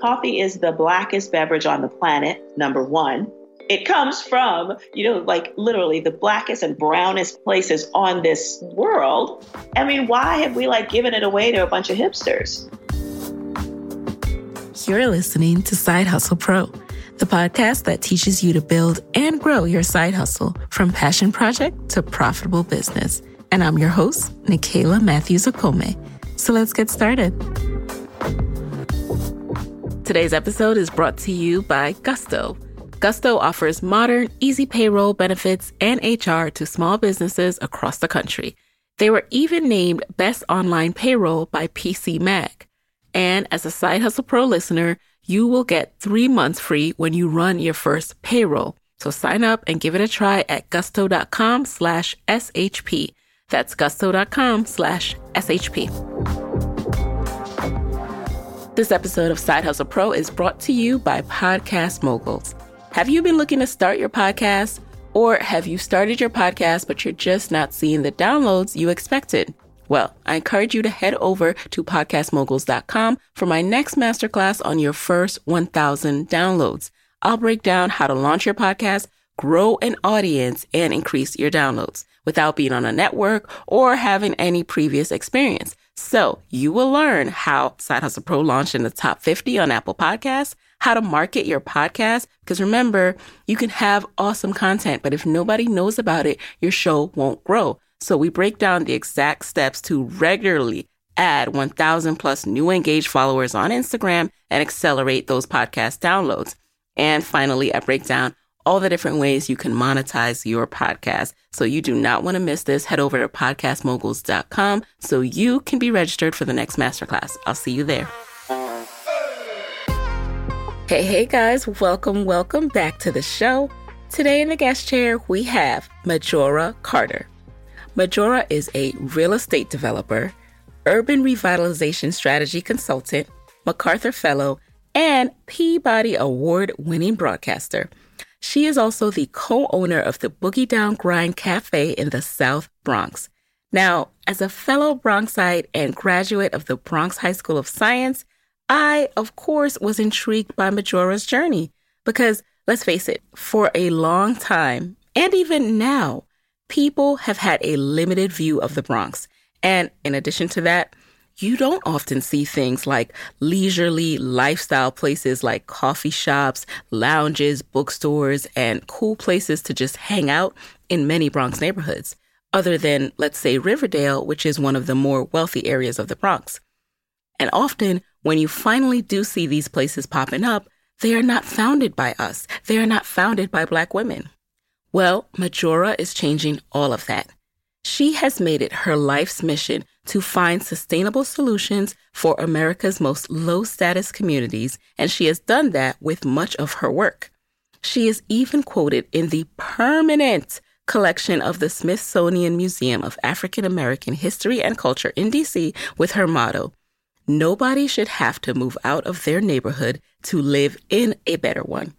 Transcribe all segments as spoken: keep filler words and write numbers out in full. Coffee is the blackest beverage on the planet, number one. It comes from, you know, like literally the blackest and brownest places on this world. I mean, why have we like given it away to a bunch of hipsters? You're listening to Side Hustle Pro, the podcast that teaches you to build and grow your side hustle from passion project to profitable business. And I'm your host, Nikaela Matthews Okome. So let's get started. Today's episode is brought to you by Gusto. Gusto offers modern, easy payroll benefits and H R to small businesses across the country. They were even named Best Online Payroll by P C Mag. And as a Side Hustle Pro listener, you will get three months free when you run your first payroll. So sign up and give it a try at gusto dot com slash S H P. That's gusto dot com slash S H P. This episode of Side Hustle Pro is brought to you by Podcast Moguls. Have you been looking to start your podcast? Or have you started your podcast, but you're just not seeing the downloads you expected? Well, I encourage you to head over to podcast moguls dot com for my next masterclass on your first one thousand downloads. I'll break down how to launch your podcast, grow an audience, and increase your downloads without being on a network or having any previous experience. So you will learn how Side Hustle Pro launched in the top fifty on Apple Podcasts, how to market your podcast, because remember, you can have awesome content, but if nobody knows about it, your show won't grow. So we break down the exact steps to regularly add one thousand plus new engaged followers on Instagram and accelerate those podcast downloads. And finally, I break down all the different ways you can monetize your podcast. So you do not want to miss this. Head over to podcast moguls dot com so you can be registered for the next masterclass. I'll see you there. Hey, hey guys, welcome, welcome back to the show. Today in the guest chair, we have Majora Carter. Majora is a real estate developer, urban revitalization strategy consultant, MacArthur Fellow, and Peabody Award-winning broadcaster. She is also the co-owner of the Boogie Down Grind Cafe in the South Bronx. Now, as a fellow Bronxite and graduate of the Bronx High School of Science, I, of course, was intrigued by Majora's journey because, let's face it, for a long time, and even now, people have had a limited view of the Bronx. And in addition to that, you don't often see things like leisurely lifestyle places like coffee shops, lounges, bookstores, and cool places to just hang out in many Bronx neighborhoods, other than, let's say, Riverdale, which is one of the more wealthy areas of the Bronx. And often, when you finally do see these places popping up, they are not founded by us. They are not founded by Black women. Well, Majora is changing all of that. She has made it her life's mission to find sustainable solutions for America's most low-status communities, and she has done that with much of her work. She is even quoted in the permanent collection of the Smithsonian Museum of African American History and Culture in D C with her motto, "Nobody should have to move out of their neighborhood to live in a better one."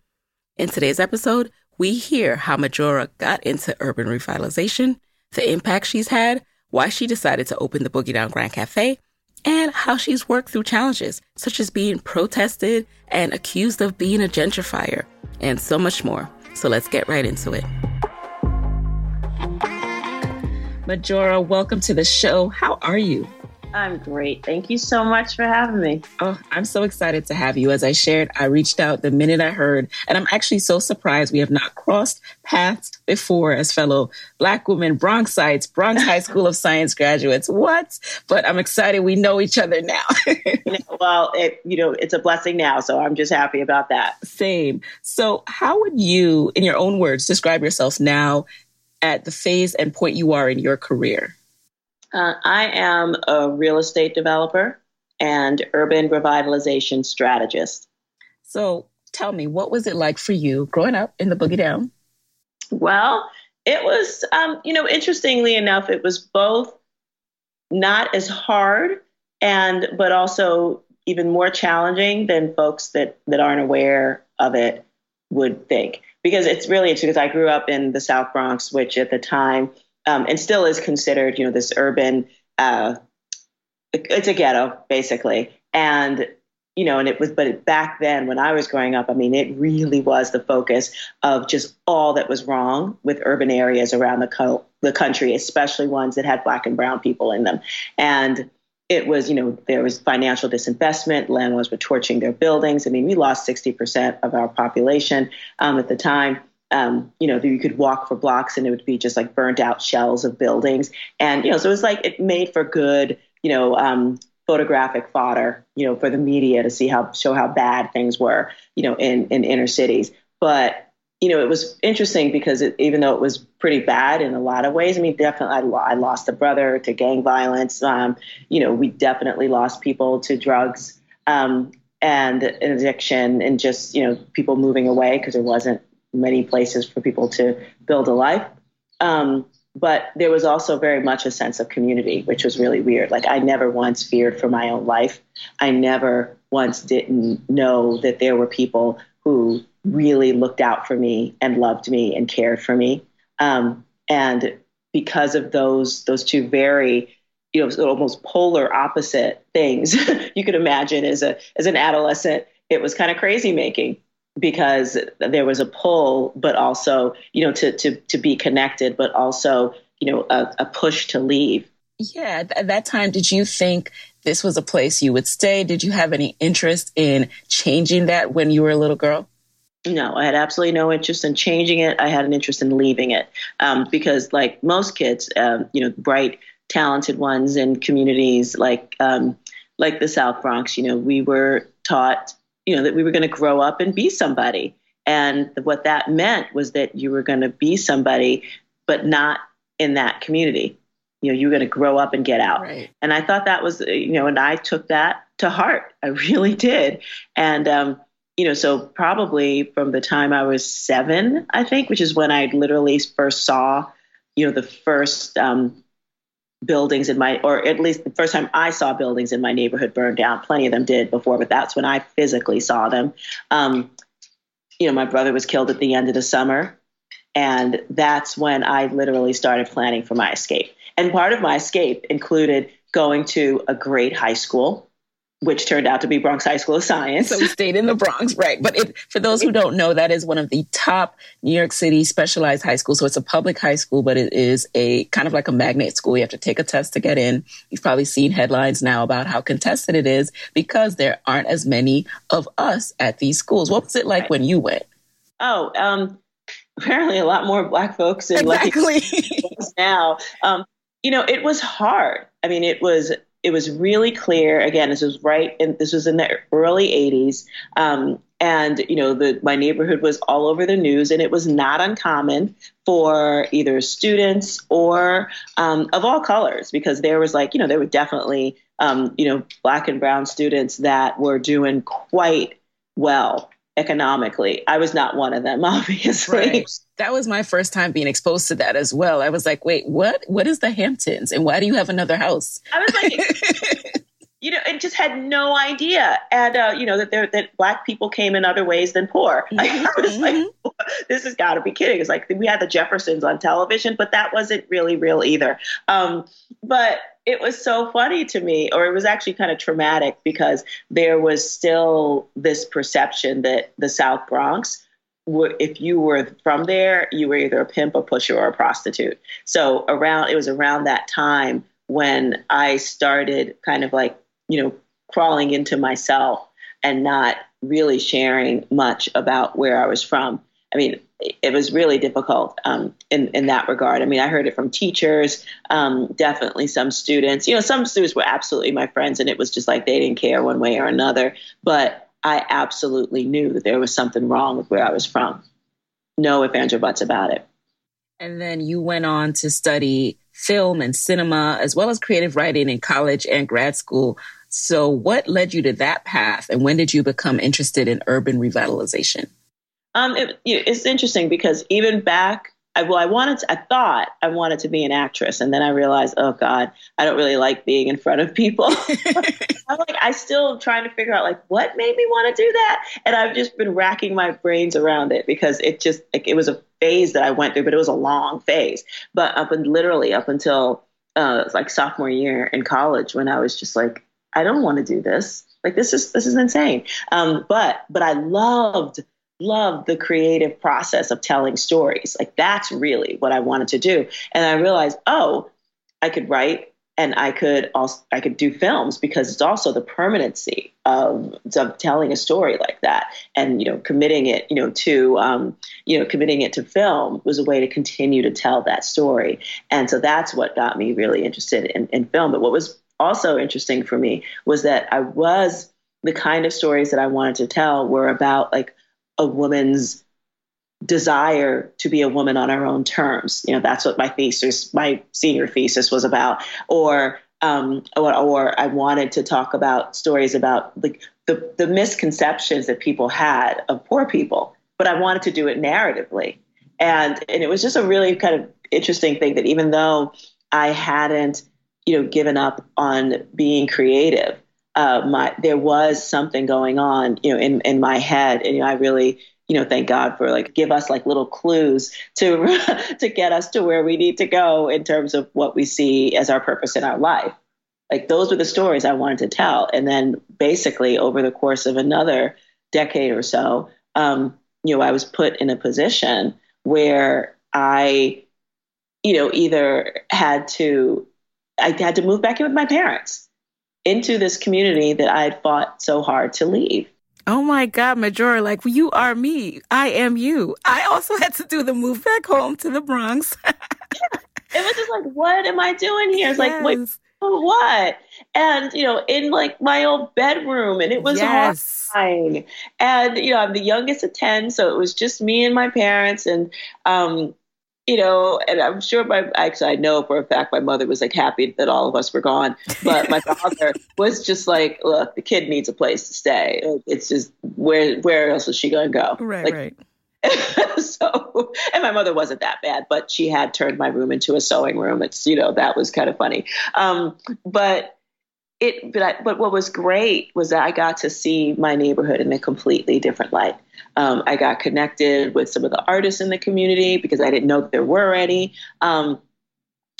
In today's episode, we hear how Majora got into urban revitalization, the impact she's had, why she decided to open the Boogie Down Grind Cafe, and how she's worked through challenges such as being protested and accused of being a gentrifier, and so much more. So let's get right into it. Majora, welcome to the show. How are you? I'm great. Thank you so much for having me. Oh, I'm so excited to have you. As I shared, I reached out the minute I heard, and I'm actually so surprised we have not crossed paths before as fellow Black women, Bronxites, Bronx High School of Science graduates. What? But I'm excited we know each other now. Well, it, you know, it's a blessing now, so I'm just happy about that. Same. So how would you, in your own words, describe yourself now at the phase and point you are in your career? Uh, I am a real estate developer and urban revitalization strategist. So tell me, what was it like for you growing up in the Boogie Down? Well, it was, um, you know, interestingly enough, it was both not as hard and but also even more challenging than folks that, that aren't aware of it would think. Because it's really interesting, because I grew up in the South Bronx, which at the time Um, and still is considered, you know, this urban, uh, it's a ghetto basically. And, you know, and it was, but it, back then when I was growing up, I mean, it really was the focus of just all that was wrong with urban areas around the, co- the country, especially ones that had Black and brown people in them. And it was, you know, there was financial disinvestment, landlords were torching their buildings. I mean, we lost sixty percent of our population um, at the time. Um, you know, you could walk for blocks and it would be just like burnt out shells of buildings. And, you know, so it was like it made for good, you know, um, photographic fodder, you know, for the media to see how show how bad things were, you know, in, in inner cities. But, you know, it was interesting because it, even though it was pretty bad in a lot of ways, I mean, definitely I, I lost a brother to gang violence. Um, you know, we definitely lost people to drugs um, and addiction and just, you know, people moving away because there wasn't many places for people to build a life. Um, but there was also very much a sense of community, which was really weird. Like I never once feared for my own life. I never once didn't know that there were people who really looked out for me and loved me and cared for me. Um, and because of those, those two very, you know, almost polar opposite things you could imagine as a, as an adolescent, it was kind of crazy making. Because there was a pull, but also, you know, to to to be connected, but also, you know, a, a push to leave. Yeah. At that time, did you think this was a place you would stay? Did you have any interest in changing that when you were a little girl? No, I had absolutely no interest in changing it. I had an interest in leaving it um, because like most kids, um, you know, bright, talented ones in communities like um, like the South Bronx, you know, we were taught you know, that we were going to grow up and be somebody. And what that meant was that you were going to be somebody, but not in that community. You know, you were going to grow up and get out. Right. And I thought that was, you know, and I took that to heart. I really did. And, um, you know, so probably from the time I was seven, I think, which is when I literally first saw, you know, the first um, buildings in my, or at least the first time I saw buildings in my neighborhood burned down. Plenty of them did before, but that's when I physically saw them. Um, you know, my brother was killed at the end of the summer. And that's when I literally started planning for my escape. And part of my escape included going to a great high school which turned out to be Bronx High School of Science. So we stayed in the Bronx, right? But it, for those who don't know, that is one of the top New York City specialized high schools. So it's a public high school, but it is a kind of like a magnet school. You have to take a test to get in. You've probably seen headlines now about how contested it is because there aren't as many of us at these schools. What was it like when you went? Oh, um, apparently a lot more Black folks in exactly. now. Um, you know, it was hard. I mean, it was... It was really clear. Again, this was right, and this was in the early eighties, um, and you know, the, my neighborhood was all over the news, and it was not uncommon for either students or um, of all colors, because there was like, you know, there were definitely um, you know, Black and brown students that were doing quite well economically. I was not one of them, obviously. Right. That was my first time being exposed to that as well. I was like, wait, what? What is the Hamptons? And why do you have another house? I was like, you know, I just had no idea. And, uh, you know, that there, that Black people came in other ways than poor. Like, I was mm-hmm. like, this has got to be kidding. It's like, we had the Jeffersons on television, but that wasn't really real either. Um, but it was so funny to me, or it was actually kind of traumatic, because there was still this perception that the South Bronx, if you were from there, you were either a pimp, a pusher, or a prostitute. So around, it was around that time when I started kind of like, you know, crawling into myself and not really sharing much about where I was from. I mean, it was really difficult um, in, in that regard. I mean, I heard it from teachers, um, definitely some students. You know, some students were absolutely my friends, and it was just like they didn't care one way or another. But I absolutely knew that there was something wrong with where I was from. No ifs, ands, or buts about it. And then you went on to study film and cinema, as well as creative writing in college and grad school. So what led you to that path, and when did you become interested in urban revitalization? Um, it, it's interesting because even back, I, well, I wanted, to, I thought I wanted to be an actress, and then I realized, oh God, I don't really like being in front of people. I'm like, I still trying to figure out like what made me want to do that, and I've just been racking my brains around it, because it just like, it was a phase that I went through, but it was a long phase. But up and literally up until uh, like sophomore year in college, when I was just like, I don't want to do this. Like this is this is insane. Um, but but I loved. Loved the creative process of telling stories. Like that's really what I wanted to do. And I realized, oh, I could write, and I could also, I could do films, because it's also the permanency of, of telling a story like that. And, you know, committing it, you know, to, um, you know, committing it to film was a way to continue to tell that story. And so that's what got me really interested in, in film. But what was also interesting for me was that I was the kind of stories that I wanted to tell were about like a woman's desire to be a woman on her own terms. You know, that's what my thesis, my senior thesis was about. Or, um, or, or I wanted to talk about stories about like the, the misconceptions that people had of poor people, but I wanted to do it narratively. And, and it was just a really kind of interesting thing that even though I hadn't, you know, given up on being creative, Uh, my, there was something going on, you know, in, in my head. And you know, I really, you know, thank God for like, give us like little clues to, to get us to where we need to go in terms of what we see as our purpose in our life. Like those were the stories I wanted to tell. And then basically over the course of another decade or so, um, you know, I was put in a position where I, you know, either had to, I had to move back in with my parents into this community that I had fought so hard to leave. Oh my God, Majora, like you are me. I am you. I also had to do the move back home to the Bronx. Yeah. It was just like, what am I doing here? It's yes. like, wait, for what? And, you know, in like my old bedroom, and it was yes. horrifying. And, you know, I'm the youngest of ten. So it was just me and my parents. And, um, you know, and I'm sure my, actually I know for a fact, my mother was like happy that all of us were gone, but my father was just like, look, the kid needs a place to stay. It's just, where, where else is she going to go? Right, like, right. So, and my mother wasn't that bad, but she had turned my room into a sewing room. It's, you know, that was kind of funny. Um, but it, but, I, but what was great was that I got to see my neighborhood in a completely different light. Um, I got connected with some of the artists in the community because I didn't know that there were any, um,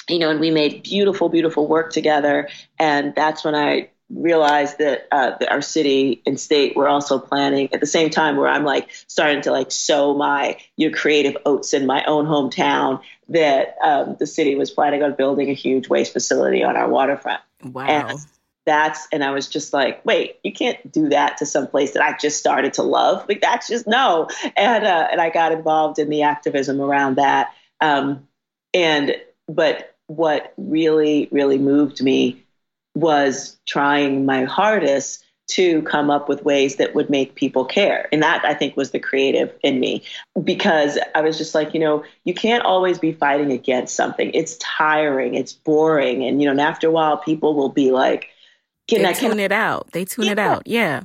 you know, and we made beautiful, beautiful work together. And that's when I realized that, uh, that our city and state were also planning at the same time, where I'm like starting to like sow my your creative oats in my own hometown, that um, the city was planning on building a huge waste facility on our waterfront. Wow. And that's, and I was just like, wait, you can't do that to some place that I just started to love. Like, that's just no. And, uh, and I got involved in the activism around that. Um, and, but what really, really moved me was trying my hardest to come up with ways that would make people care. And that, I think, was the creative in me, because I was just like, you know, you can't always be fighting against something. It's tiring, it's boring. And, you know, and after a while, people will be like, can I tune it out? They tune it out. Yeah.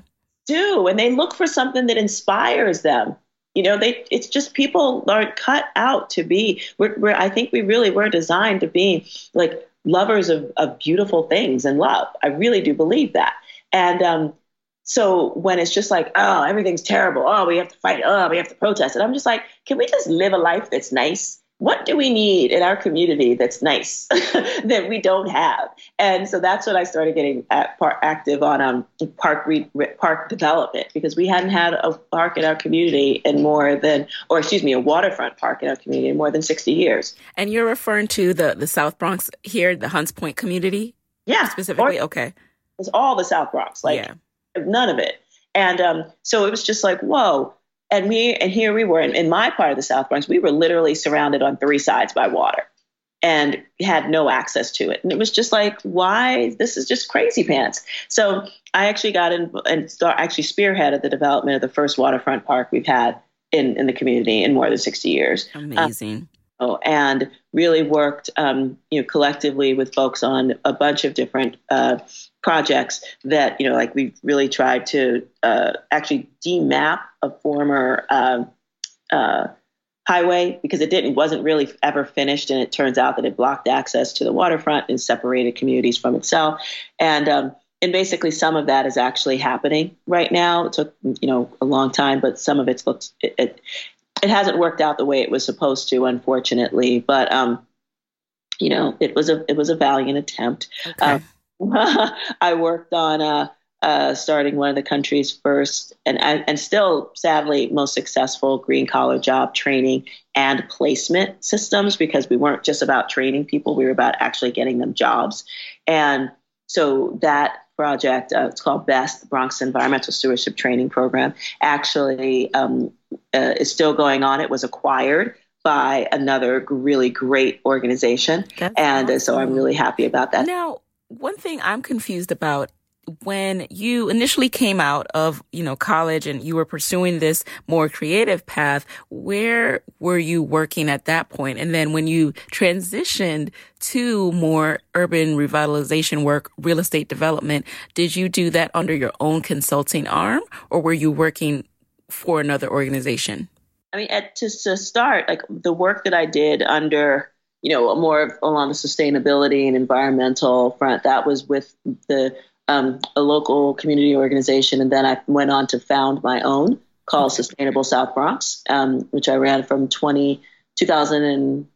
Do. And they look for something that inspires them. You know, they, it's just people aren't cut out to be, we're, we're, I think we really were designed to be like lovers of, of beautiful things and love. I really do believe that. And um, so when it's just like, oh, everything's terrible. Oh, we have to fight. Oh, we have to protest. And I'm just like, can we just live a life that's nice? What do we need in our community that's nice that we don't have? And so that's when I started getting at par- active on um, park re- park development, because we hadn't had a park in our community in more than, or excuse me, a waterfront park in our community in more than sixty years. And you're referring to the, the South Bronx here, the Hunts Point community? Yeah. Specifically? Or, okay. It's all the South Bronx, like yeah. none of it. And um, so it was just like, whoa. And we, and here we were in, in my part of the South Bronx, we were literally surrounded on three sides by water and had no access to it. And it was just like, why? This is just crazy pants. So I actually got in and start, actually spearheaded the development of the first waterfront park we've had in, in the community in more than sixty years. Amazing. Um, oh, and really worked, um, you know, collectively with folks on a bunch of different uh, projects that, you know, like we've really tried to uh, actually demap a former uh, uh, highway, because it didn't wasn't really ever finished. And it turns out that it blocked access to the waterfront and separated communities from itself. And um, and basically some of that is actually happening right now. It took, you know, a long time, but some of it's looked it, it, it hasn't worked out the way it was supposed to, unfortunately. But, um, you know, it was a it was a valiant attempt. Okay. Uh, I worked on uh, uh, starting one of the country's first and, and still, sadly, most successful green collar job training and placement systems, because we weren't just about training people. We were about actually getting them jobs. And so that project, uh, it's called BEST, the Bronx Environmental Stewardship Training Program, actually um, uh, is still going on. It was acquired by another really great organization. That's and awesome. So I'm really happy about that. Now, one thing I'm confused about, when you initially came out of, you know, college and you were pursuing this more creative path, where were you working at that point? And then when you transitioned to more urban revitalization work, real estate development, did you do that under your own consulting arm, or were you working for another organization? I mean, at, to, to start, like the work that I did under, you know, more along the sustainability and environmental front, that was with the um, a local community organization. And then I went on to found my own called Sustainable South Bronx, um, which I ran from two thousand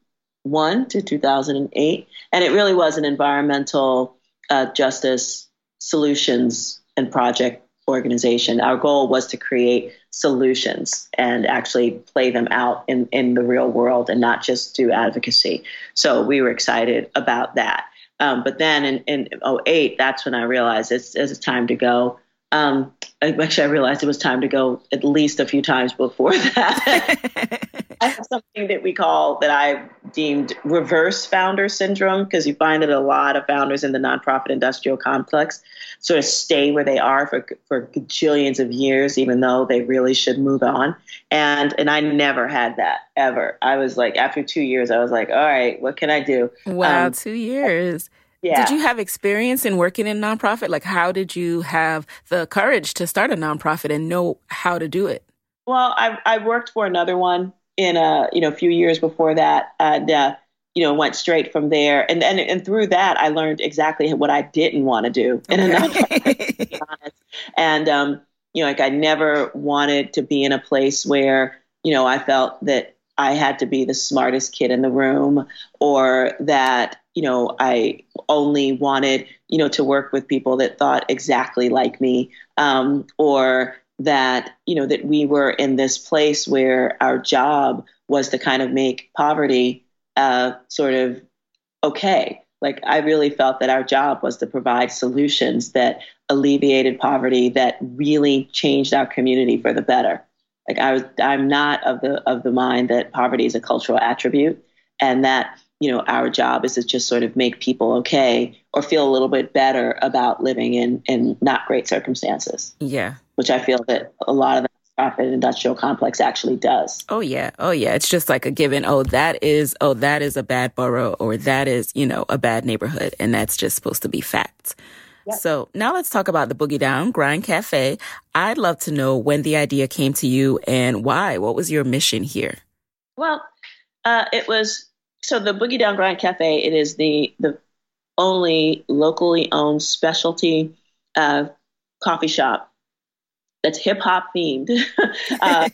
one to two thousand eight. And it really was an environmental uh, justice solutions and project organization. Our goal was to create solutions and actually play them out in, in the real world and not just do advocacy. So we were excited about that. Um, but then in, in oh eight, that's when I realized it's, it's time to go. Um, actually, I realized it was time to go at least a few times before that. I have something that we call, that I deemed reverse founder syndrome, because you find that a lot of founders in the nonprofit industrial complex sort of stay where they are for for gajillions of years, even though they really should move on. And and I never had that, ever. I was like, after two years, I was like, all right, what can I do? Wow, um, two years. Yeah. Did you have experience in working in nonprofit? Like, how did you have the courage to start a nonprofit and know how to do it? Well, I I worked for another one in a, you know, a few years before that, and, uh, you know, went straight from there. And, and, and through that, I learned exactly what I didn't want to do. Okay. And, to be honest. And, um, you know, like I never wanted to be in a place where, you know, I felt that I had to be the smartest kid in the room, or that, you know, I only wanted, you know, to work with people that thought exactly like me, um, or that, you know, that we were in this place where our job was to kind of make poverty uh, sort of okay. Like, I really felt that our job was to provide solutions that alleviated poverty, that really changed our community for the better. Like, I was, I'm not of the of the mind that poverty is a cultural attribute, and that, you know, our job is to just sort of make people okay or feel a little bit better about living in, in not great circumstances. Yeah. Which I feel that a lot of the nonprofit industrial complex actually does. Oh, yeah. Oh, yeah. It's just like a given. Oh, that is, oh, that is a bad borough, or that is, you know, a bad neighborhood. And that's just supposed to be fact. So now let's talk about the Boogie Down Grind Cafe. I'd love to know when the idea came to you and why. What was your mission here? Well, uh, it was, so the Boogie Down Grind Cafe, it is the the only locally owned specialty uh, coffee shop that's hip hop themed uh,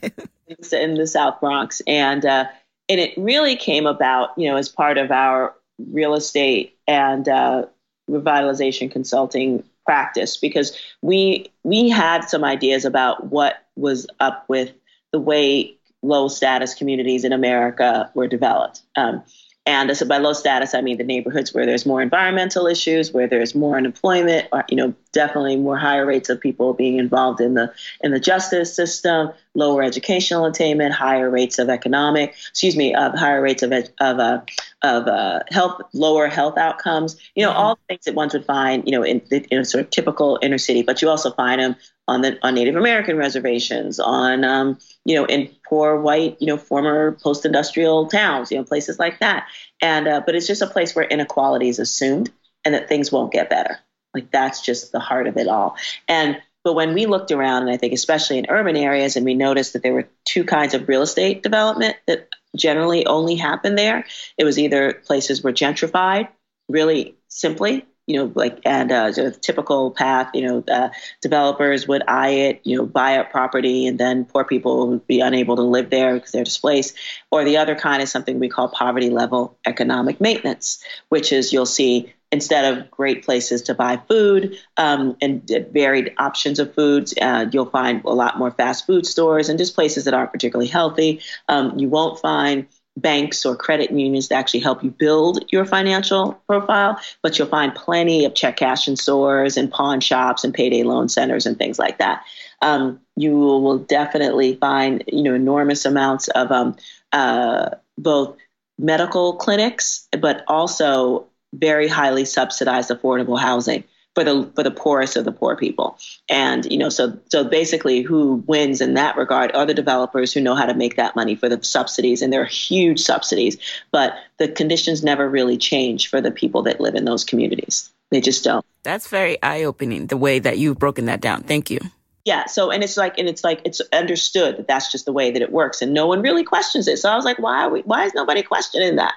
in the South Bronx. And, uh, and it really came about, you know, as part of our real estate and, uh, revitalization consulting practice, because we we had some ideas about what was up with the way low status communities in America were developed. Um, and so by low status, I mean the neighborhoods where there's more environmental issues, where there's more unemployment, or, you know, definitely more higher rates of people being involved in the in the justice system, lower educational attainment, higher rates of economic, excuse me, of higher rates of of uh, of uh, health, lower health outcomes. You know, mm-hmm. all the things that one would find, you know, in, in a sort of typical inner city, but you also find them on the on Native American reservations, on um, you know, in poor white, you know, former post-industrial towns, you know, places like that. And uh, but it's just a place where inequality is assumed and that things won't get better. Like, that's just the heart of it all. And but when we looked around, and I think especially in urban areas, and we noticed that there were two kinds of real estate development that generally only happened there. It was either places were gentrified, really simply, you know, like, and uh, sort of typical path, you know, uh, developers would eye it, you know, buy up property, and then poor people would be unable to live there because they're displaced. Or the other kind is something we call poverty level economic maintenance, which is, you'll see, instead of great places to buy food um, and varied options of foods, uh, you'll find a lot more fast food stores and just places that aren't particularly healthy. Um, you won't find banks or credit unions to actually help you build your financial profile, but you'll find plenty of check cashing stores and pawn shops and payday loan centers and things like that. Um, you will definitely find, you know, enormous amounts of um, uh, both medical clinics, but also very highly subsidized affordable housing for the for the poorest of the poor people. And, you know, so so basically who wins in that regard are the developers who know how to make that money for the subsidies, and they're huge subsidies, but the conditions never really change for the people that live in those communities. They just don't. That's very eye-opening, the way that you've broken that down. Thank you. Yeah. So, and it's like, and it's like, it's understood that that's just the way that it works, and no one really questions it. So I was like, why are we, why is nobody questioning that?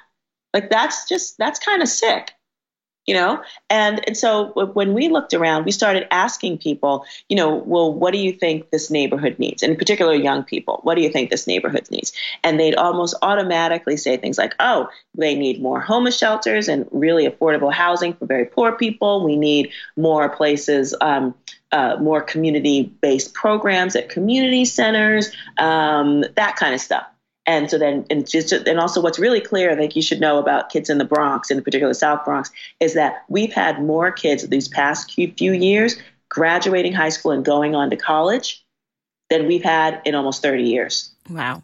Like, that's just, that's kind of sick, you know? And and so when we looked around, we started asking people, you know, well, what do you think this neighborhood needs? And in particular, young people, what do you think this neighborhood needs? And they'd almost automatically say things like, oh, they need more homeless shelters and really affordable housing for very poor people. We need more places, um, uh, more community-based programs at community centers, um, that kind of stuff. And so then, and just, and also what's really clear, I think you should know about kids in the Bronx, in the particular South Bronx, is that we've had more kids these past few years graduating high school and going on to college than we've had in almost thirty years. Wow.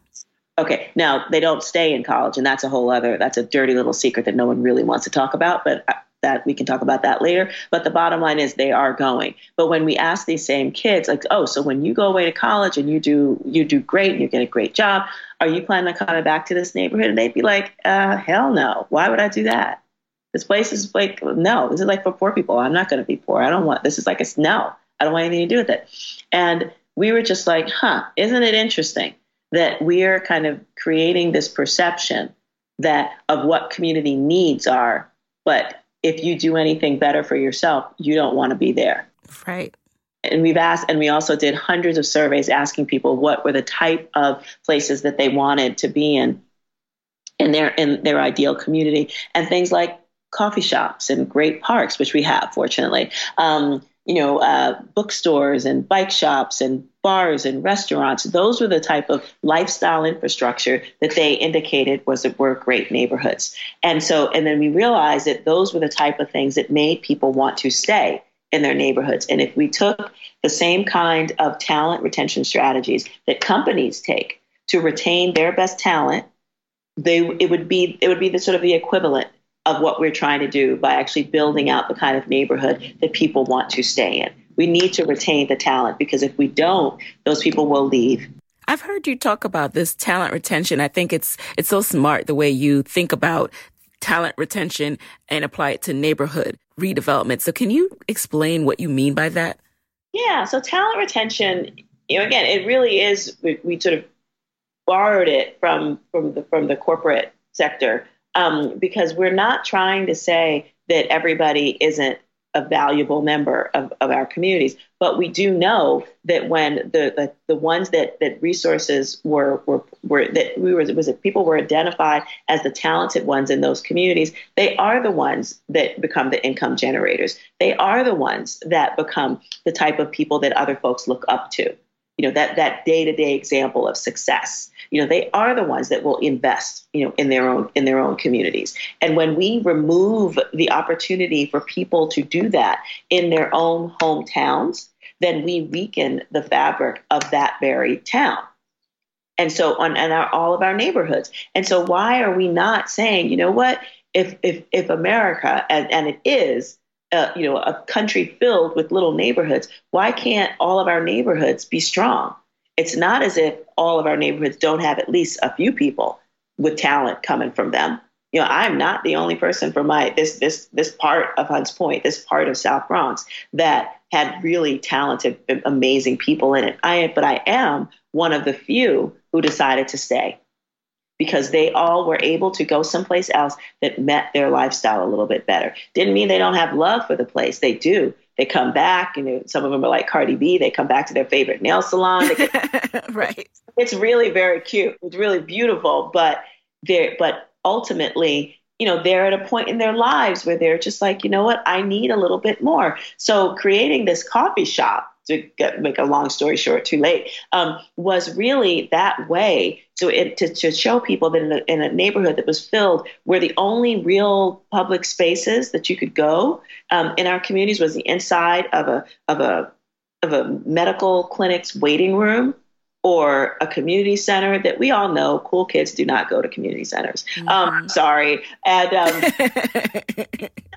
Okay. Now, they don't stay in college, and that's a whole other, that's a dirty little secret that no one really wants to talk about, but that we can talk about that later. But the bottom line is they are going. But when we ask these same kids, like, oh, so when you go away to college and you do, you do great and you get a great job, are you planning on coming back to this neighborhood? And they'd be like, uh, hell no. Why would I do that? This place is like, no, this is like for poor people. I'm not going to be poor. I don't want, this is like, it's no, I don't want anything to do with it. And we were just like, huh, isn't it interesting that we're kind of creating this perception that of what community needs are, but if you do anything better for yourself, you don't want to be there. Right. And we've asked, and we also did hundreds of surveys asking people what were the type of places that they wanted to be in, in their, in their ideal community, and things like coffee shops and great parks, which we have, fortunately, um, you know, uh, bookstores and bike shops and bars and restaurants. Those were the type of lifestyle infrastructure that they indicated was that were great neighborhoods. And so, and then we realized that those were the type of things that made people want to stay in their neighborhoods. And if we took the same kind of talent retention strategies that companies take to retain their best talent, they it would be it would be the sort of the equivalent of what we're trying to do by actually building out the kind of neighborhood that people want to stay in. We need to retain the talent, because if we don't, those people will leave. I've heard you talk about this talent retention. I think it's it's so smart the way you think about talent retention and apply it to neighborhood redevelopment. So can you explain what you mean by that? Yeah, so talent retention, you know, again, it really is, we, we sort of borrowed it from from the from the corporate sector, um, because we're not trying to say that everybody isn't a valuable member of, of our communities. But we do know that when the, the, the ones that, that resources were, were, were that we were, was that people were identified as the talented ones in those communities, they are the ones that become the income generators. They are the ones that become the type of people that other folks look up to. You know, that, that day-to-day example of success. You know, they are the ones that will invest, you know, in their own in their own communities. And when we remove the opportunity for people to do that in their own hometowns, then we weaken the fabric of that very town. And so on and our, all of our neighborhoods. And so why are we not saying, you know what, if if if America, and, and it is, Uh, you know, a country filled with little neighborhoods, why can't all of our neighborhoods be strong? It's not as if all of our neighborhoods don't have at least a few people with talent coming from them. You know, I'm not the only person from my this this this part of Hunts Point, this part of South Bronx, that had really talented, amazing people in it. I but I am one of the few who decided to stay, because they all were able to go someplace else that met their lifestyle a little bit better. Didn't mean they don't have love for the place. They do. They come back, and you know, some of them are like Cardi B. They come back to their favorite nail salon. They get, right. It's really very cute. It's really beautiful. But they're, but ultimately, you know, they're at a point in their lives where they're just like, you know what, I need a little bit more. So creating this coffee shop, to get, make a long story short, too late, um, was really that way to, it, to to show people that in a, in a neighborhood that was filled, where the only real public spaces that you could go um, in our communities was the inside of a of a of a medical clinic's waiting room or a community center. That we all know, cool kids do not go to community centers. Mm-hmm. Um, sorry, and um,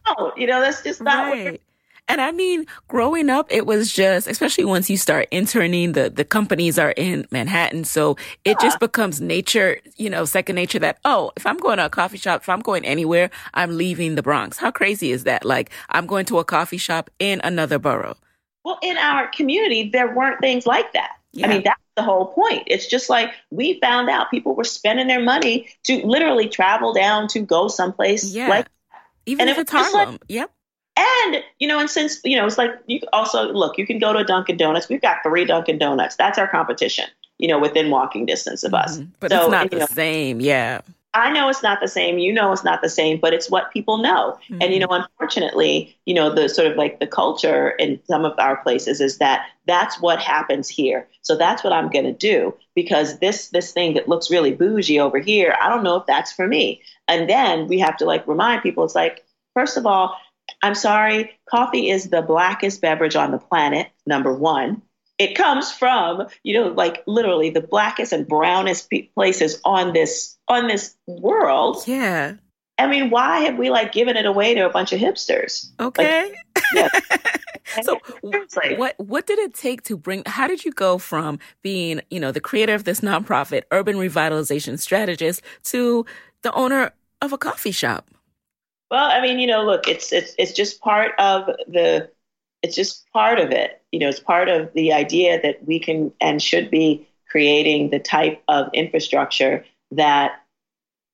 no, you know that's just not. Right. What And I mean, growing up, it was just, especially once you start interning, the, the companies are in Manhattan. So it yeah. just becomes nature, you know, second nature that, oh, if I'm going to a coffee shop, if I'm going anywhere, I'm leaving the Bronx. How crazy is that? Like, I'm going to a coffee shop in another borough. Well, in our community, there weren't things like that. Yeah. I mean, that's the whole point. It's just like we found out people were spending their money to literally travel down to go someplace. Yeah. Like that. Even and if it's Harlem. Like, yep. And, you know, and since, you know, it's like you also look, you can go to a Dunkin' Donuts. We've got three Dunkin' Donuts. That's our competition, you know, within walking distance of us. Mm-hmm. But so, it's not the know, same. Yeah, I know it's not the same. You know, it's not the same, but it's what people know. Mm-hmm. And, you know, unfortunately, you know, the sort of like the culture in some of our places is that that's what happens here. So that's what I'm going to do, because this this thing that looks really bougie over here, I don't know if that's for me. And then we have to like remind people, it's like, first of all, I'm sorry, coffee is the blackest beverage on the planet, number one. It comes from, you know, like literally the blackest and brownest places on this on this world. Yeah. I mean, why have we like given it away to a bunch of hipsters? Okay. Like, yeah. So what what did it take to bring, how did you go from being, you know, the creator of this nonprofit, urban revitalization strategist, to the owner of a coffee shop? Well, I mean, you know, look, it's it's it's just part of the, it's just part of it. You know, it's part of the idea that we can and should be creating the type of infrastructure that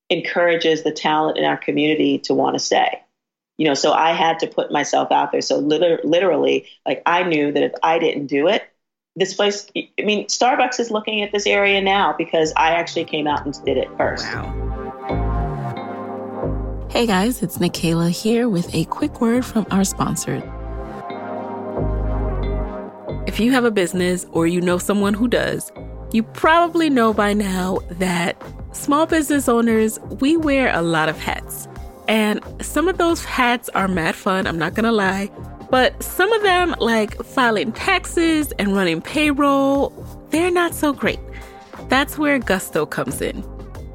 encourages the talent in our community to want to stay. You know, so I had to put myself out there. So liter- literally, like I knew that if I didn't do it, this place, I mean, Starbucks is looking at this area now because I actually came out and did it first. Wow. Hey guys, it's Nikaela here with a quick word from our sponsor. If you have a business or you know someone who does, you probably know by now that small business owners, we wear a lot of hats. And some of those hats are mad fun, I'm not gonna lie. But some of them, like filing taxes and running payroll, they're not so great. That's where Gusto comes in.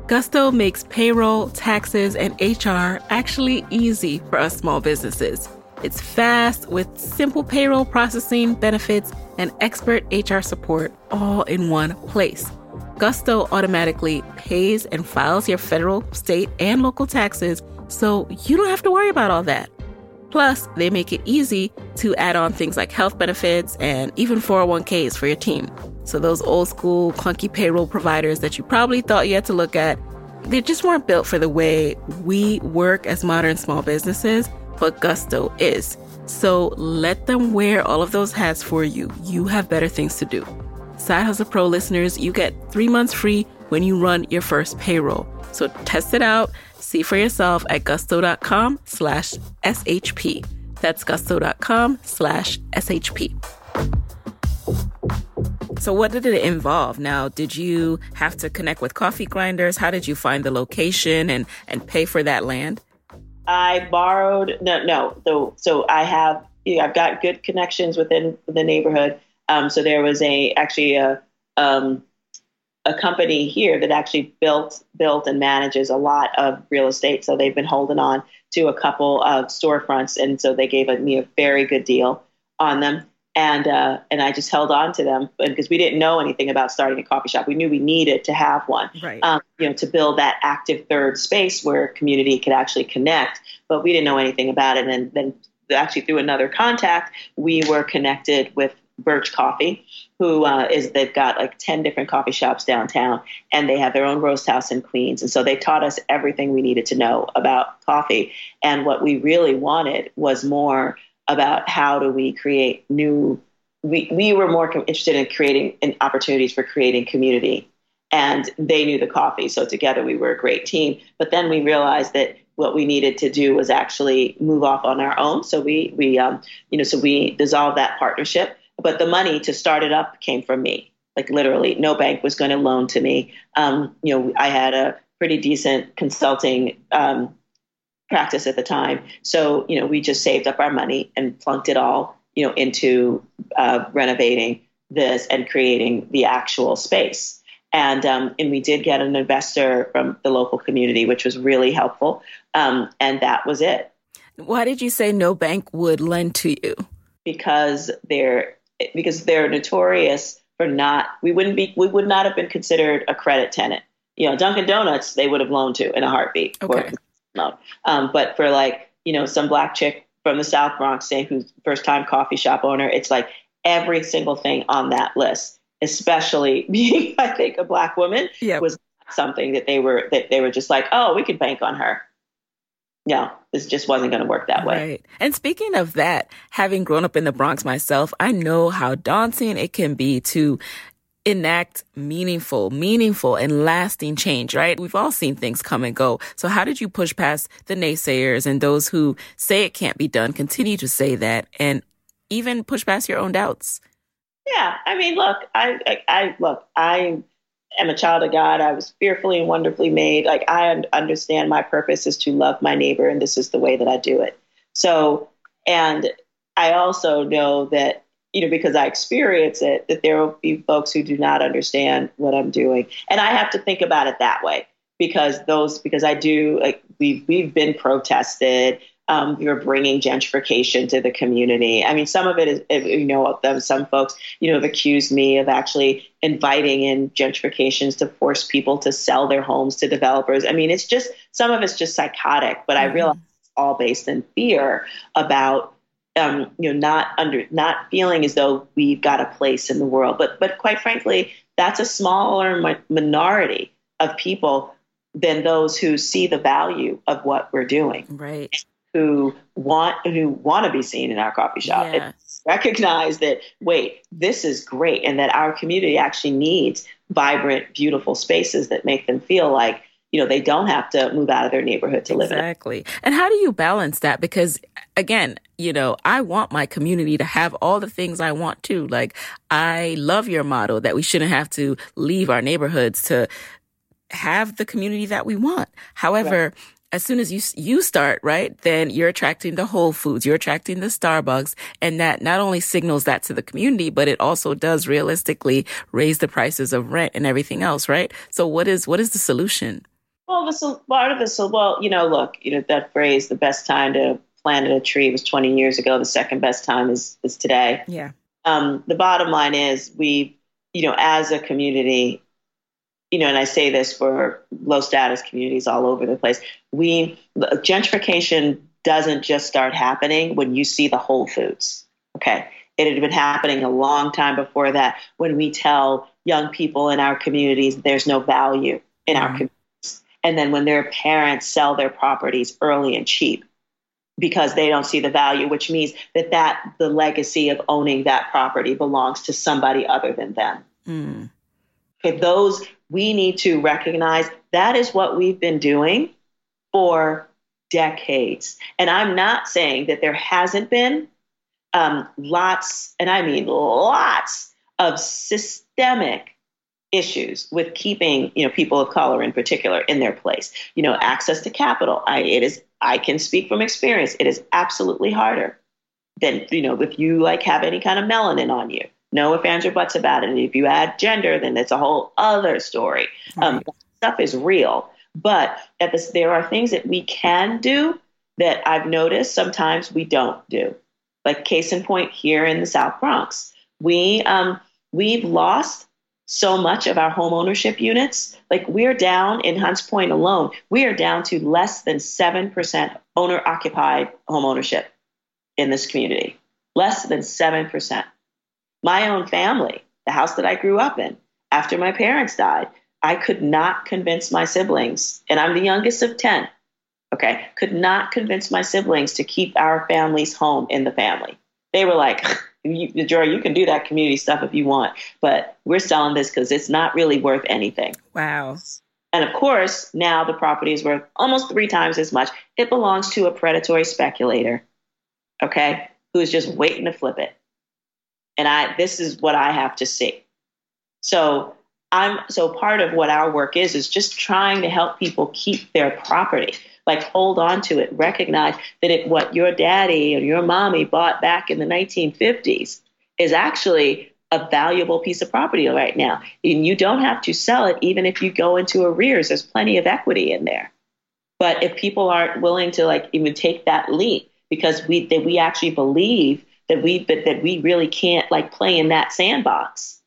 Gusto makes payroll, taxes, and H R actually easy for us small businesses. It's fast with simple payroll processing, benefits, and expert H R support all in one place. Gusto automatically pays and files your federal, state, and local taxes, so you don't have to worry about all that. Plus, they make it easy to add on things like health benefits and even four oh one k's for your team. So those old school clunky payroll providers that you probably thought you had to look at, they just weren't built for the way we work as modern small businesses, but Gusto is. So let them wear all of those hats for you. You have better things to do. Side Hustle Pro listeners, you get three months free when you run your first payroll. So test it out, see for yourself at gusto.com slash SHP. That's gusto.com slash SHP. So what did it involve? Now, did you have to connect with coffee grinders? How did you find the location and, and pay for that land? I borrowed, no, no. So, so I have, you know, I've got good connections within the neighborhood. Um, so there was a, actually a, um, a company here that actually built, built and manages a lot of real estate. So they've been holding on to a couple of storefronts. And so they gave me a very good deal on them. And uh, and I just held on to them because we didn't know anything about starting a coffee shop. We knew we needed to have one, right. um, you know, to build that active third space where community could actually connect. But we didn't know anything about it. And then actually through another contact, we were connected with Birch Coffee, who uh, is they've got like ten different coffee shops downtown, and they have their own roast house in Queens. And so they taught us everything we needed to know about coffee. And what we really wanted was more about how do we create new, we, we were more interested in creating in opportunities for creating community, and they knew the coffee. So together we were a great team, but then we realized that what we needed to do was actually move off on our own. So we, we, um, you know, so we dissolved that partnership, but the money to start it up came from me. Like literally no bank was going to loan to me. Um, you know, I had a pretty decent consulting, um, practice at the time. So, you know, we just saved up our money and plunked it all, you know, into uh, renovating this and creating the actual space. And um, and we did get an investor from the local community, which was really helpful. Um, and that was it. Why did you say no bank would lend to you? Because they're because they're notorious for not. We wouldn't be. We would not have been considered a credit tenant. You know, Dunkin' Donuts they would have loaned to in a heartbeat. Okay. Or, Um, but for like, you know, some black chick from the South Bronx saying who's first time coffee shop owner, it's like every single thing on that list, especially being, I think, a black woman yep. was something that they were that they were just like, oh, we could bank on her. No, this just wasn't going to work that way. Right. And speaking of that, having grown up in the Bronx myself, I know how daunting it can be to enact meaningful, meaningful and lasting change, right? We've all seen things come and go. So how did you push past the naysayers and those who say it can't be done, continue to say that, and even push past your own doubts? Yeah. I mean, look, I, I, I look, I am a child of God. I was fearfully and wonderfully made. Like I understand my purpose is to love my neighbor. And this is the way that I do it. So, and I also know that you know, because I experience it, that there will be folks who do not understand what I'm doing. And I have to think about it that way because those, because I do, like we've, we've been protested. Um, you're bringing gentrification to the community. I mean, some of it is, you know, some folks, you know, have accused me of actually inviting in gentrifications to force people to sell their homes to developers. I mean, it's just, some of it's just psychotic, but mm-hmm. I realize it's all based in fear about Um, you know, not under, not feeling as though we've got a place in the world, but but quite frankly, that's a smaller mi- minority of people than those who see the value of what we're doing, right? Who want who want to be seen in our coffee shop yeah. and recognize that wait, this is great, and that our community actually needs vibrant, beautiful spaces that make them feel like you know, they don't have to move out of their neighborhood to live in it. Exactly. And how do you balance that? Because, again, you know, I want my community to have all the things I want to. Like, I love your motto that we shouldn't have to leave our neighborhoods to have the community that we want. However, right. As soon as you you start, right, then you're attracting the Whole Foods, you're attracting the Starbucks, and that not only signals that to the community, but it also does realistically raise the prices of rent and everything else, right? So what is what is the solution? Well, the so, part of the so well, you know, look, you know that phrase, the best time to plant a tree was twenty years ago. The second best time is is today. Yeah. Um, the bottom line is we, you know, as a community. You know, and I say this for low status communities all over the place. We gentrification doesn't just start happening when you see the Whole Foods. Okay. It had been happening a long time before that when we tell young people in our communities there's no value in mm-hmm. our communities. And then when their parents sell their properties early and cheap because they don't see the value, which means that, that the legacy of owning that property belongs to somebody other than them. Mm. Okay, those we need to recognize that is what we've been doing for decades. And I'm not saying that there hasn't been um, lots, and I mean lots of systemic issues with keeping, you know, people of color in particular in their place. You know, access to capital. I it is I can speak from experience. It is absolutely harder than, you know, if you like have any kind of melanin on you. No ifs, ands, or buts about it. And if you add gender, then it's a whole other story. Right. Um, stuff is real. But at this, there are things that we can do that I've noticed sometimes we don't do. Like case in point here in the South Bronx, we, um, we've lost so much of our home ownership units. Like we're down in Hunts Point alone, we are down to less than seven percent owner-occupied home ownership in this community. Less than seven percent. My own family, the house that I grew up in, after my parents died, I could not convince my siblings, and I'm the youngest of ten, okay, could not convince my siblings to keep our family's home in the family. They were like, Majora, you can do that community stuff if you want, but we're selling this because it's not really worth anything. Wow. And of course, now the property is worth almost three times as much. It belongs to a predatory speculator, okay, who is just waiting to flip it. And I, this is what I have to see. So I'm, so part of what our work is, is just trying to help people keep their property, like hold on to it, recognize that it, what your daddy or your mommy bought back in the nineteen fifties is actually a valuable piece of property right now. And you don't have to sell it. Even if you go into arrears, there's plenty of equity in there. But if people aren't willing to like even take that leap because we, that we actually believe that we but that we really can't like play in that sandbox,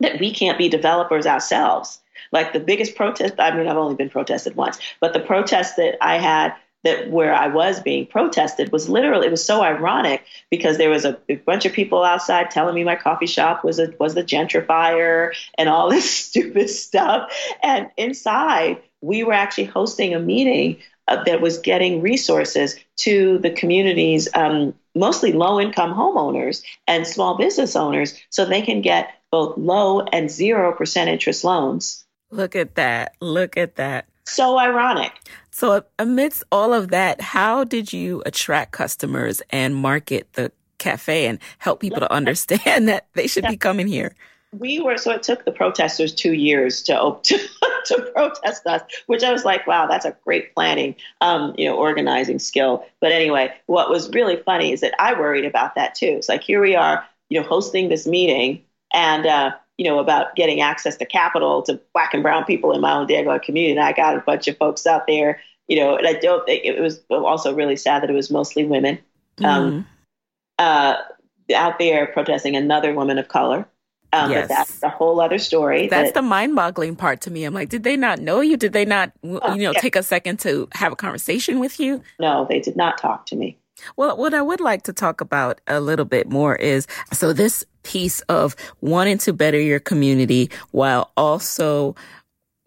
that we can't be developers ourselves. Like the biggest protest, I mean, I've only been protested once, but the protest that I had that where I was being protested was literally, it was so ironic because there was a bunch of people outside telling me my coffee shop was a, was the gentrifier and all this stupid stuff. And inside, we were actually hosting a meeting uh, that was getting resources to the community's um mostly low-income homeowners and small business owners, so they can get both low and zero percent interest loans. Look at that. Look at that. So ironic. So amidst all of that, how did you attract customers and market the cafe and help people to understand that they should be coming here? We were, so it took the protesters two years to, to to protest us, which I was like, wow, that's a great planning, um, you know, organizing skill. But anyway, what was really funny is that I worried about that too. It's like, here we are, you know, hosting this meeting and, uh, you know, about getting access to capital to Black and brown people in my own Diego community. And I got a bunch of folks out there, you know, and I don't think it was also really sad that it was mostly women um, mm. uh, out there protesting, another woman of color. Um, yes. But that's a whole other story. That's that, the mind-boggling part to me. I'm like, did they not know you? Did they not, you know, yeah. take a second to have a conversation with you? No, they did not talk to me. Well, what I would like to talk about a little bit more is, so this piece of wanting to better your community while also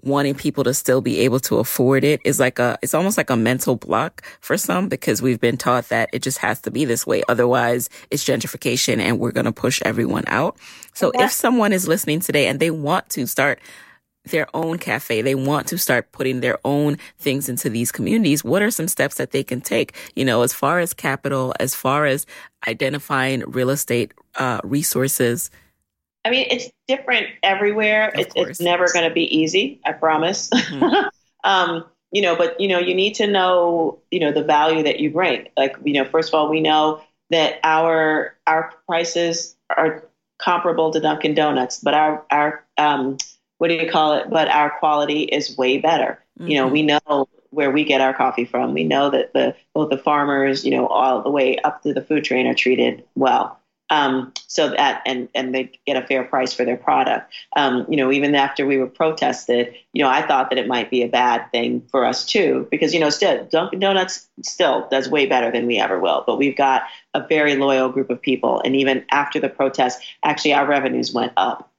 wanting people to still be able to afford it is like a, it's almost like a mental block for some, because we've been taught that it just has to be this way. Otherwise it's gentrification and we're going to push everyone out. So if someone is listening today and they want to start their own cafe, they want to start putting their own things into these communities, what are some steps that they can take, you know, as far as capital, as far as identifying real estate uh, resources? I mean, it's different everywhere. It's, it's never going to be easy, I promise. Mm-hmm. um, you know, but, you know, you need to know, you know, the value that you bring. Like, you know, first of all, we know that our our prices are comparable to Dunkin' Donuts, but our, our um, what do you call it? But our quality is way better. Mm-hmm. You know, we know where we get our coffee from. We know that the both the farmers, you know, all the way up through the food chain are treated well. Um, so that, and, and they get a fair price for their product. Um, you know, even after we were protested, you know, I thought that it might be a bad thing for us too, because, you know, still Dunkin' Donuts still does way better than we ever will, but we've got a very loyal group of people. And even after the protest, actually our revenues went up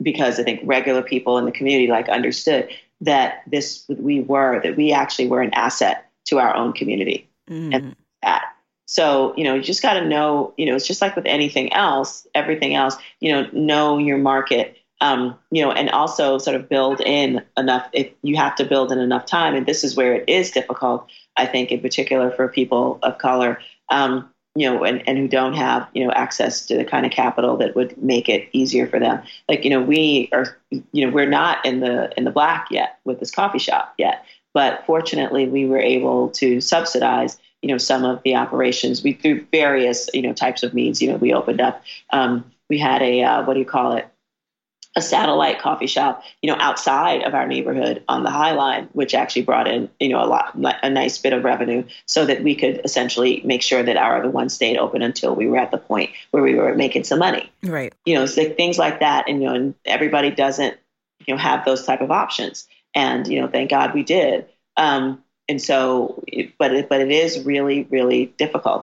because I think regular people in the community like understood that this, we were, that we actually were an asset to our own community. Mm. And that, So, you know, you just got to know, you know, it's just like with anything else, everything else, you know, know your market, um, you know, and also sort of build in enough. If you have to build in enough time, and this is where it is difficult, I think, in particular for people of color, um, you know, and, and who don't have, you know, access to the kind of capital that would make it easier for them. Like, you know, we are, you know, we're not in the in the black yet with this coffee shop yet, but fortunately we were able to subsidize, you know, some of the operations. We, through various, you know, types of means, you know, we opened up, um, we had a, uh, what do you call it? A satellite coffee shop, you know, outside of our neighborhood on the High Line, which actually brought in, you know, a lot, a nice bit of revenue so that we could essentially make sure that our other one stayed open until we were at the point where we were making some money. Right. You know, so things like that. And, you know, and everybody doesn't, you know, have those type of options. And, you know, thank God we did. Um, And so, but it, but it is really, really difficult.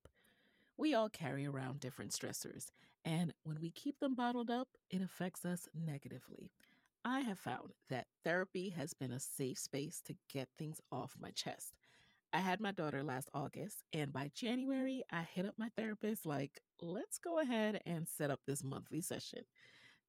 We all carry around different stressors, and when we keep them bottled up, it affects us negatively. I have found that therapy has been a safe space to get things off my chest. I had my daughter last August, and by January, I hit up my therapist like, let's go ahead and set up this monthly session.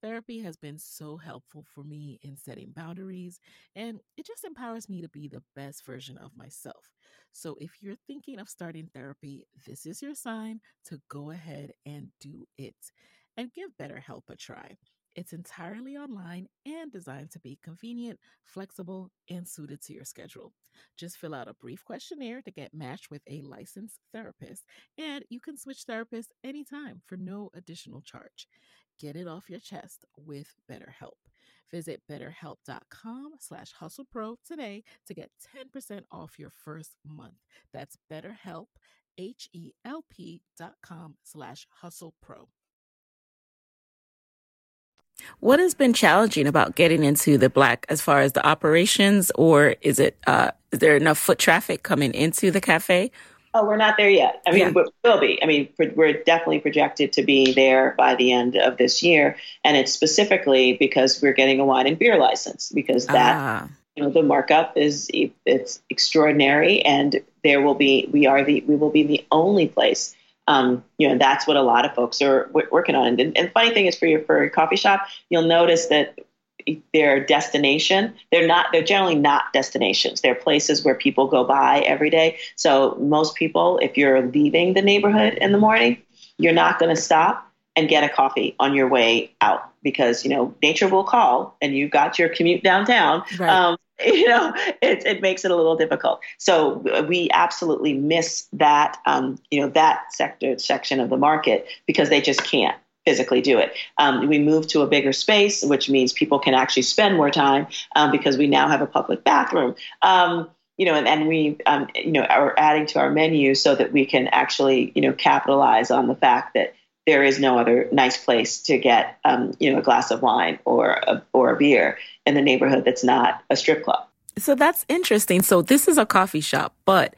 Therapy has been so helpful for me in setting boundaries, and it just empowers me to be the best version of myself. So if you're thinking of starting therapy, this is your sign to go ahead and do it. And give BetterHelp a try. It's entirely online and designed to be convenient, flexible, and suited to your schedule. Just fill out a brief questionnaire to get matched with a licensed therapist, and you can switch therapists anytime for no additional charge. Get it off your chest with BetterHelp. Visit BetterHelp.com slash HustlePro today to get ten percent off your first month. That's BetterHelp, H-E-L-P dot com slash HustlePro. What has been challenging about getting into the Black as far as the operations, or is it uh, is there enough foot traffic coming into the cafe? Oh, we're not there yet. I mean, yeah. we'll be. I mean, we're definitely projected to be there by the end of this year. And it's specifically because we're getting a wine and beer license, because that, ah. you know, the markup is, it's extraordinary. And there will be, we are the, we will be the only place. Um, you know, that's what a lot of folks are w- working on. And, and the funny thing is, for your, for your coffee shop, you'll notice that their destination, they're not, they're generally not destinations. They're places where people go by every day. So most people, if you're leaving the neighborhood in the morning, you're not going to stop and get a coffee on your way out, because, you know, nature will call and you've got your commute downtown. Right. Um, you know, it, it makes it a little difficult. So we absolutely miss that, um, you know, that sector section of the market, because they just can't physically do it. Um, we moved to a bigger space, which means people can actually spend more time, um, because we now have a public bathroom. Um, you know, and, and we, um, you know, are adding to our menu so that we can actually, you know, capitalize on the fact that there is no other nice place to get, um, you know, a glass of wine or a, or a beer in the neighborhood that's not a strip club. So that's interesting. So this is a coffee shop, but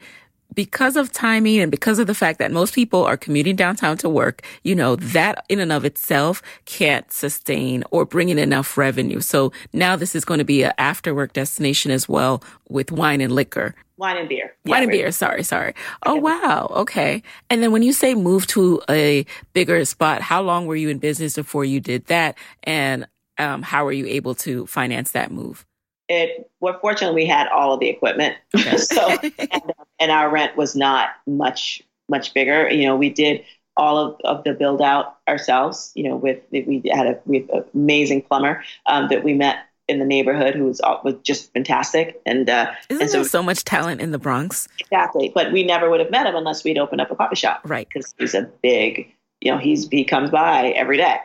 because of timing and because of the fact that most people are commuting downtown to work, you know, that in and of itself can't sustain or bring in enough revenue. So now this is going to be an after work destination as well, with wine and liquor. Wine and beer. Wine yeah, and right. beer. Sorry, sorry. Oh, wow. Okay. And then when you say move to a bigger spot, how long were you in business before you did that? And um, how were you able to finance that move? It, well, fortunately, we had all of the equipment, okay. so and, and our rent was not much, much bigger. You know, we did all of, of the build out ourselves. You know, with we had a we had an amazing plumber um, that we met in the neighborhood, who was, was just fantastic. And uh, isn't and so, there so much talent in the Bronx? Exactly, but we never would have met him unless we'd opened up a coffee shop, right? Because he's a big, you know, he's he comes by every day.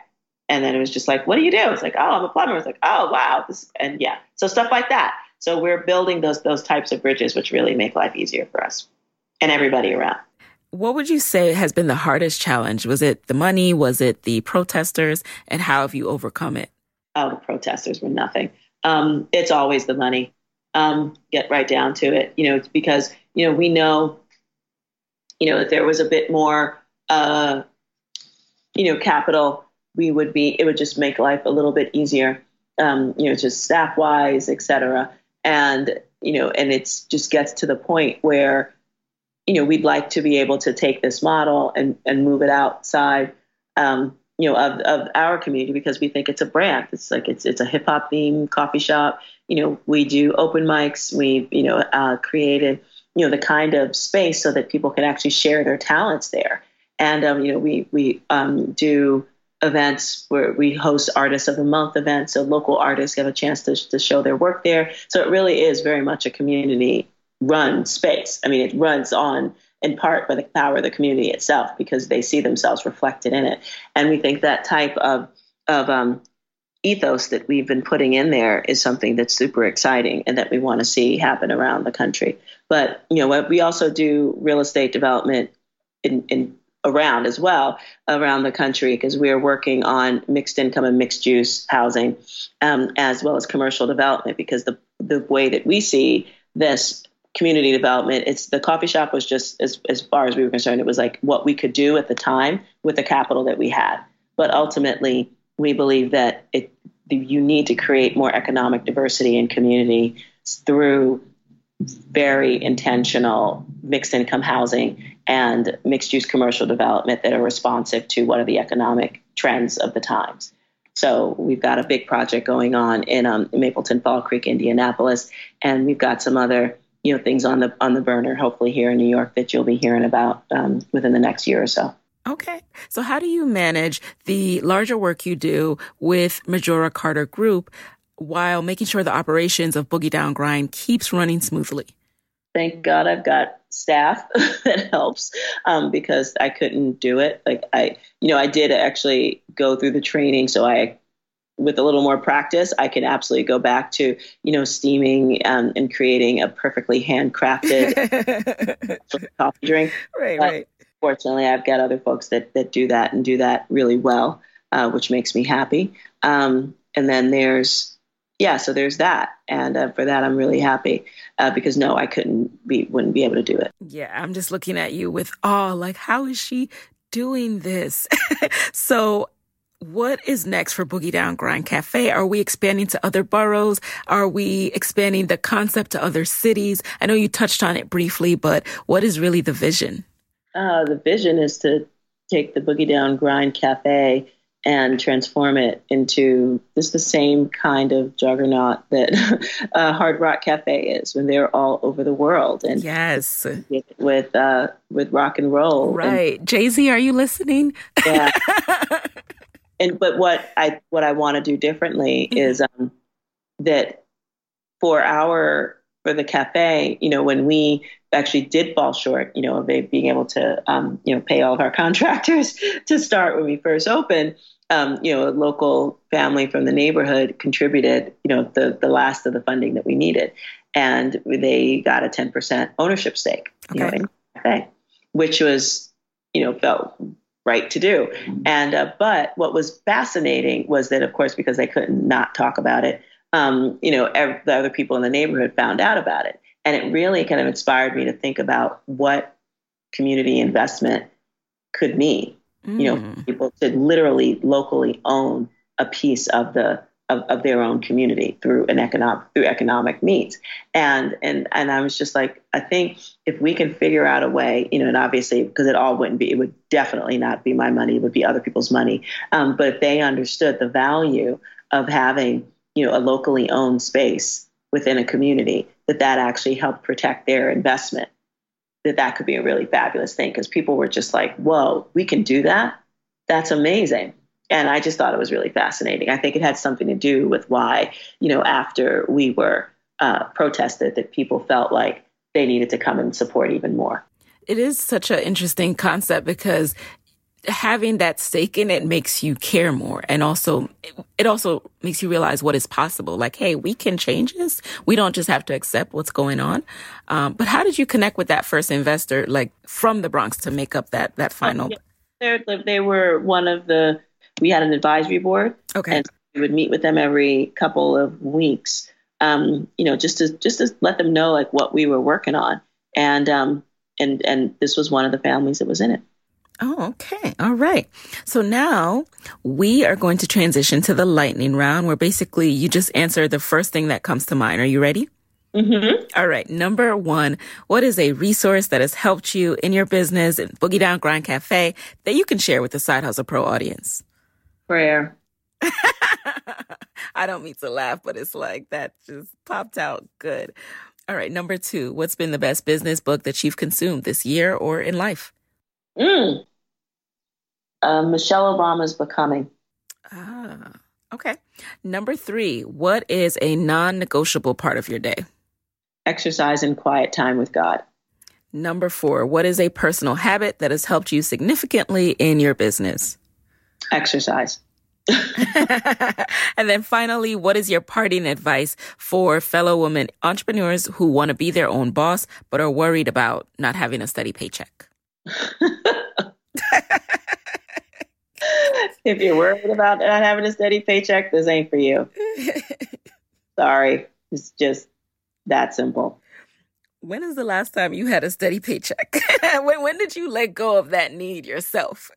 And then it was just like, what do you do? It's like, oh, I'm a plumber. It's like, oh, wow. This, and yeah, so stuff like that. So we're building those those types of bridges, which really make life easier for us and everybody around. What would you say has been the hardest challenge? Was it the money? Was it the protesters? And how have you overcome it? Oh, the protesters were nothing. Um, it's always the money. Um, get right down to it. You know, it's because, you know, we know, you know, if there was a bit more, uh, you know, capital, we would be, it would just make life a little bit easier, um, you know, just staff wise, et cetera. And, you know, and it's just gets to the point where, you know, we'd like to be able to take this model and, and move it outside, um, you know, of, of our community, because we think it's a brand. It's like, it's, it's a hip hop themed coffee shop. You know, we do open mics. We've, you know, uh, created, you know, the kind of space so that people can actually share their talents there. And, um, you know, we, we um, do events where we host artists of the month events. So local artists have a chance to, to show their work there. So it really is very much a community run space. I mean, it runs on in part by the power of the community itself, because they see themselves reflected in it. And we think that type of, of um, ethos that we've been putting in there is something that's super exciting and that we want to see happen around the country. But, you know, we also do real estate development in, in around as well, around the country, because we are working on mixed income and mixed use housing, um, as well as commercial development, because the the way that we see this community development, it's the coffee shop was just, as, as far as we were concerned, it was like what we could do at the time with the capital that we had. But ultimately, we believe that it you need to create more economic diversity in community through very intentional mixed income housing and mixed use commercial development that are responsive to what are the economic trends of the times. So we've got a big project going on in um, Mapleton Fall Creek, Indianapolis, and we've got some other, you know, things on the on the burner, hopefully here in New York, that you'll be hearing about um, within the next year or so. Okay. So how do you manage the larger work you do with Majora Carter Group while making sure the operations of Boogie Down Grind keeps running smoothly? Thank God I've got staff that helps, um, because I couldn't do it. Like I, you know, I did actually go through the training. So I with a little more practice, I could absolutely go back to, you know, steaming um, and creating a perfectly handcrafted coffee drink. Right, but right. Fortunately, I've got other folks that that do that and do that really well, uh, which makes me happy. Um, and then there's, yeah, so there's that. And uh, for that, I'm really happy uh, because, no, I couldn't be, wouldn't be able to do it. Yeah, I'm just looking at you with awe, like, how is she doing this? So what is next for Boogie Down Grind Cafe? Are we expanding to other boroughs? Are we expanding the concept to other cities? I know you touched on it briefly, but what is really the vision? Uh, the vision is to take the Boogie Down Grind Cafe and transform it into just the same kind of juggernaut that uh, Hard Rock Cafe is when they're all over the world. And yes, with uh, with rock and roll. Right. And Jay-Z, are you listening? Yeah. And but what I what I want to do differently is um, that for our for the cafe, you know, when we actually did fall short, you know, of being able to, um, you know, pay all of our contractors to start when we first opened, um, you know, a local family from the neighborhood contributed, you know, the the last of the funding that we needed, and they got a ten percent ownership stake, you okay. know, in the cafe, which was, you know, felt right to do. And, uh, but what was fascinating was that, of course, because they couldn't not talk about it, um, you know, every, the other people in the neighborhood found out about it. And it really kind of inspired me to think about what community investment could mean, mm. you know, for people to literally locally own a piece of the, of, of their own community through an economic, through economic means. And, and, and I was just like, I think if we can figure out a way, you know, and obviously because it all wouldn't be, it would definitely not be my money, it would be other people's money. Um, but if they understood the value of having, you know, a locally owned space within a community, that that actually helped protect their investment, that that could be a really fabulous thing. Because people were just like, whoa, we can do that. That's amazing. And I just thought it was really fascinating. I think it had something to do with why, you know, after we were uh, protested, that people felt like they needed to come and support even more. It is such an interesting concept because having that stake in it makes you care more. And also, it also makes you realize what is possible. Like, hey, we can change this. We don't just have to accept what's going on. Um, but how did you connect with that first investor, like from the Bronx, to make up that that final? Yeah, they were one of the, we had an advisory board. Okay. And we would meet with them every couple of weeks, um, you know, just to just to let them know like what we were working on. And um, and and this was one of the families that was in it. Oh, okay. All right. So now we are going to transition to the lightning round where basically you just answer the first thing that comes to mind. Are you ready? Mm-hmm. All right. Number one, what is a resource that has helped you in your business in Boogie Down Grind Cafe that you can share with the Side Hustle Pro audience? Prayer. I don't mean to laugh, but it's like that just popped out good. All right. Number two, what's been the best business book that you've consumed this year or in life? Mm. Uh, Michelle Obama's Becoming. Ah, okay. Number three, what is a non-negotiable part of your day? Exercise and quiet time with God. Number four, what is a personal habit that has helped you significantly in your business? Exercise. And then finally, what is your parting advice for fellow women entrepreneurs who want to be their own boss, but are worried about not having a steady paycheck? If you're worried about not having a steady paycheck, this ain't for you. Sorry. It's just that simple. When is the last time you had a steady paycheck? when, when did you let go of that need yourself?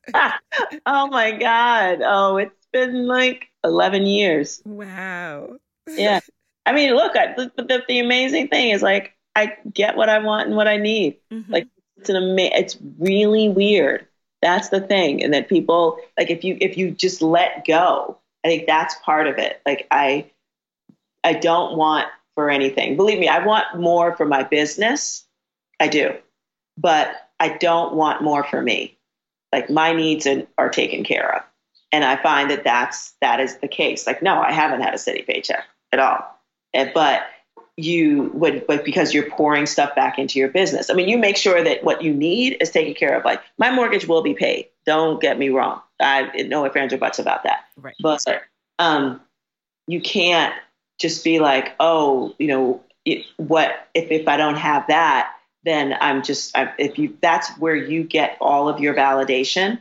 Oh, my God. Oh, it's been like eleven years. Wow. Yeah. I mean, look, I, the, the, the amazing thing is, like, I get what I want and what I need. Mm-hmm. Like, it's an ama- it's really weird. That's the thing. And that people, like, if you, if you just let go, I think that's part of it. Like, I, I don't want for anything. Believe me, I want more for my business. I do, but I don't want more for me. Like, my needs are, are taken care of. And I find that that's, that is the case. Like, no, I haven't had a steady paycheck at all. And, but you would, but because you're pouring stuff back into your business. I mean, you make sure that what you need is taken care of. Like, my mortgage will be paid. Don't get me wrong. I no ifs, ands, or buts about that. Right. But, um, you can't just be like, oh, you know, it, what if, if I don't have that, then I'm just, I, if you, that's where you get all of your validation,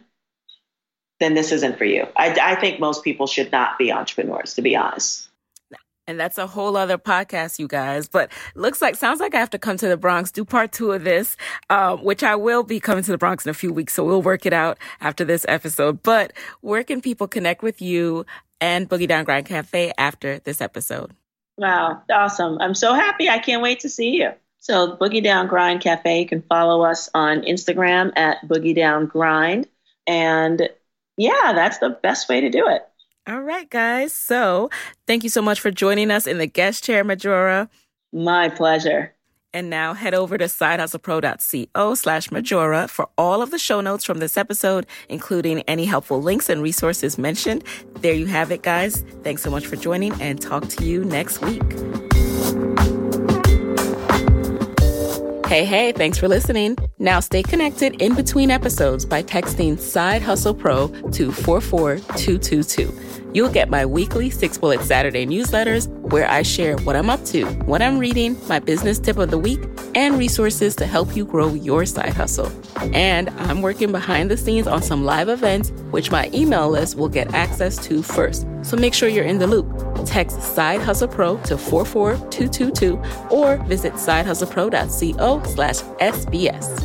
then this isn't for you. I, I think most people should not be entrepreneurs, to be honest. And that's a whole other podcast, you guys. But looks like, sounds like I have to come to the Bronx, do part two of this, um, which I will be coming to the Bronx in a few weeks. So we'll work it out after this episode. But where can people connect with you and Boogie Down Grind Cafe after this episode? Wow, awesome. I'm so happy. I can't wait to see you. So Boogie Down Grind Cafe, you can follow us on Instagram at Boogie Down Grind. And yeah, that's the best way to do it. All right, guys. So thank you so much for joining us in the guest chair, Majora. My pleasure. And now head over to sidehustlepro.co slash Majora for all of the show notes from this episode, including any helpful links and resources mentioned. There you have it, guys. Thanks so much for joining, and talk to you next week. Hey, hey, thanks for listening. Now stay connected in between episodes by texting Side Hustle Pro to four four two two two. You'll get my weekly Six Bullet Saturday newsletters where I share what I'm up to, what I'm reading, my business tip of the week, and resources to help you grow your side hustle. And I'm working behind the scenes on some live events, which my email list will get access to first. So make sure you're in the loop. Text Side Hustle Pro to four four two two two or visit sidehustlepro.co slash SBS.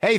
Hey,